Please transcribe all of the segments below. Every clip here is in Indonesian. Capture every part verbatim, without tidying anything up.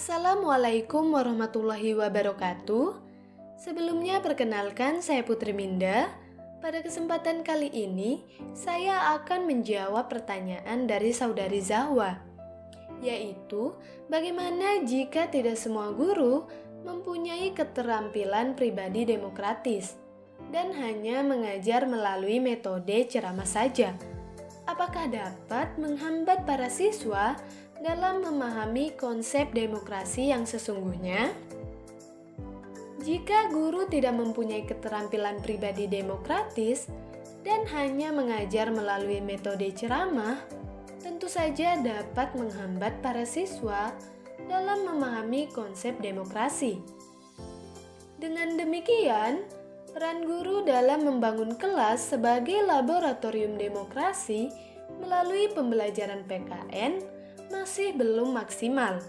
Assalamualaikum warahmatullahi wabarakatuh. Sebelumnya perkenalkan saya Putri Minda. Pada kesempatan kali ini, saya akan menjawab pertanyaan dari saudari Zahwa, yaitu bagaimana jika tidak semua guru mempunyai keterampilan pribadi demokratis dan hanya mengajar melalui metode ceramah saja. Apakah dapat menghambat para siswa dalam memahami konsep demokrasi yang sesungguhnya? Jika guru tidak mempunyai keterampilan pribadi demokratis dan hanya mengajar melalui metode ceramah, tentu saja dapat menghambat para siswa dalam memahami konsep demokrasi. Dengan demikian, peran guru dalam membangun kelas sebagai laboratorium demokrasi melalui pembelajaran P K N masih belum maksimal.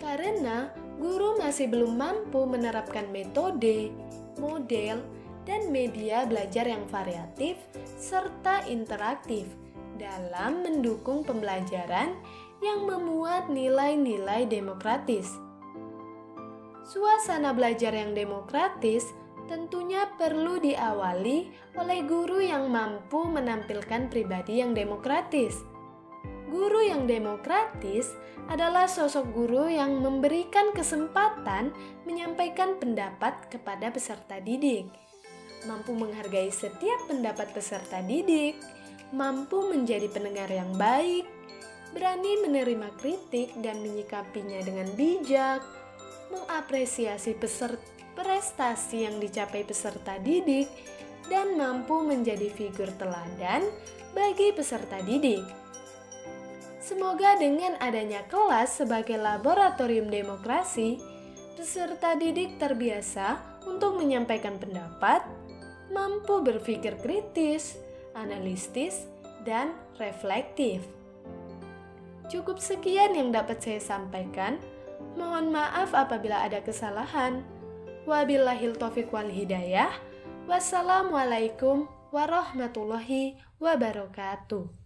Karena guru masih belum mampu menerapkan metode, model, dan media belajar yang variatif serta interaktif dalam mendukung pembelajaran yang memuat nilai-nilai demokratis. Suasana belajar yang demokratis tentunya perlu diawali oleh guru yang mampu menampilkan pribadi yang demokratis. Guru yang demokratis adalah sosok guru yang memberikan kesempatan menyampaikan pendapat kepada peserta didik, mampu menghargai setiap pendapat peserta didik, mampu menjadi pendengar yang baik, berani menerima kritik dan menyikapinya dengan bijak, mengapresiasi peserta prestasi yang dicapai peserta didik, dan mampu menjadi figur teladan bagi peserta didik. Semoga dengan adanya kelas sebagai laboratorium demokrasi, peserta didik terbiasa untuk menyampaikan pendapat, mampu berpikir kritis, analitis, dan reflektif. Cukup sekian yang dapat saya sampaikan. Mohon maaf apabila ada kesalahan. Wabillahil taufiq wal hidayah. Wassalamualaikum warahmatullahi wabarakatuh.